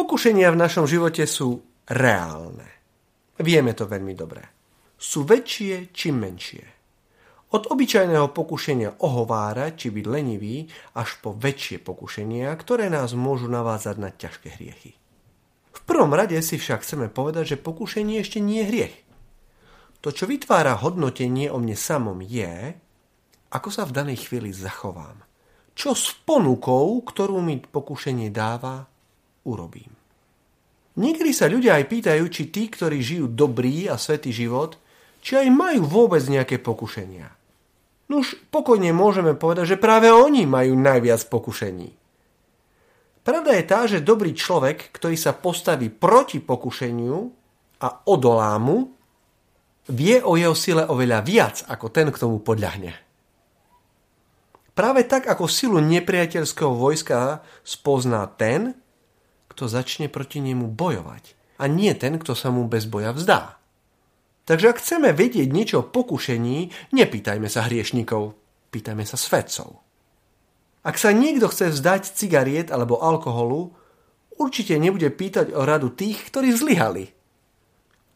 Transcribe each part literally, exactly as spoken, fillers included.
Pokušenia v našom živote sú reálne. Vieme to veľmi dobre. Sú väčšie či menšie. Od obyčajného pokušenia ohovárať či byť lenivý až po väčšie pokušenia, ktoré nás môžu navádzať na ťažké hriechy. V prvom rade si však chceme povedať, že pokušenie ešte nie je hriech. To, čo vytvára hodnotenie o mne samom, je, ako sa v danej chvíli zachovám. Čo s ponukou, ktorú mi pokušenie dáva, urobím. Niekedy sa ľudia aj pýtajú, či tí, ktorí žijú dobrý a svätý život, či aj majú vôbec nejaké pokušenia. Nuž, pokojne môžeme povedať, že práve oni majú najviac pokušení. Pravda je tá, že dobrý človek, ktorý sa postaví proti pokušeniu a odolá mu, vie o jeho sile oveľa viac, ako ten, k tomu podľahne. Práve tak, ako silu nepriateľského vojska spozná ten, kto začne proti nemu bojovať, a nie ten, kto sa mu bez boja vzdá. Takže ak chceme vedieť niečo o pokušení, nepýtajme sa hriešnikov, pýtajme sa svedcov. Ak sa niekto chce vzdať cigariet alebo alkoholu, určite nebude pýtať o radu tých, ktorí zlyhali.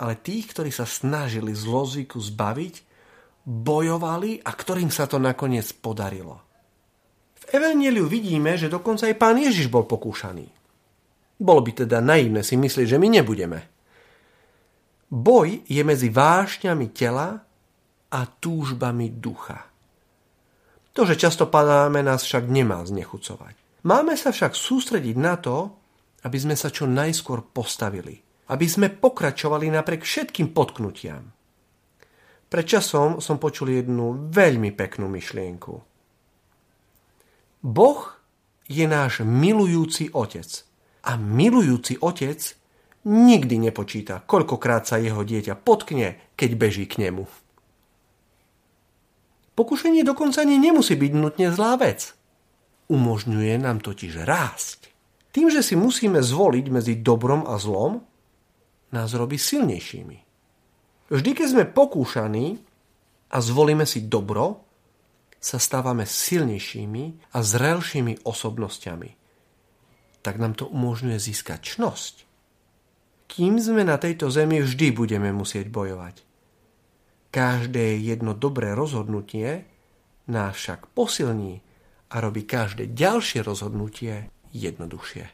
Ale tých, ktorí sa snažili zlozvyku zbaviť, bojovali a ktorým sa to nakoniec podarilo. V Evanjeliu vidíme, že dokonca aj Pán Ježiš bol pokúšaný. Bolo by teda naivné si myslieť, že my nebudeme. Boj je medzi vášňami tela a túžbami ducha. To, že často padáme, nás však nemá znechucovať. Máme sa však sústrediť na to, aby sme sa čo najskôr postavili. Aby sme pokračovali napriek všetkým potknutiam. Pred časom som počul jednu veľmi peknú myšlienku. Boh je náš milujúci otec. A milujúci otec nikdy nepočíta, koľkokrát sa jeho dieťa potkne, keď beží k nemu. Pokušenie dokonca ani nemusí byť nutne zlá vec. Umožňuje nám totiž rásť. Tým, že si musíme zvoliť medzi dobrom a zlom, nás robí silnejšími. Vždy, keď sme pokúšaní a zvolíme si dobro, sa stávame silnejšími a zrelšími osobnostiami. Tak nám to umožňuje získať čnosť. Kým sme na tejto zemi, vždy budeme musieť bojovať. Každé jedno dobré rozhodnutie nás však posilní a robí každé ďalšie rozhodnutie jednoduchšie.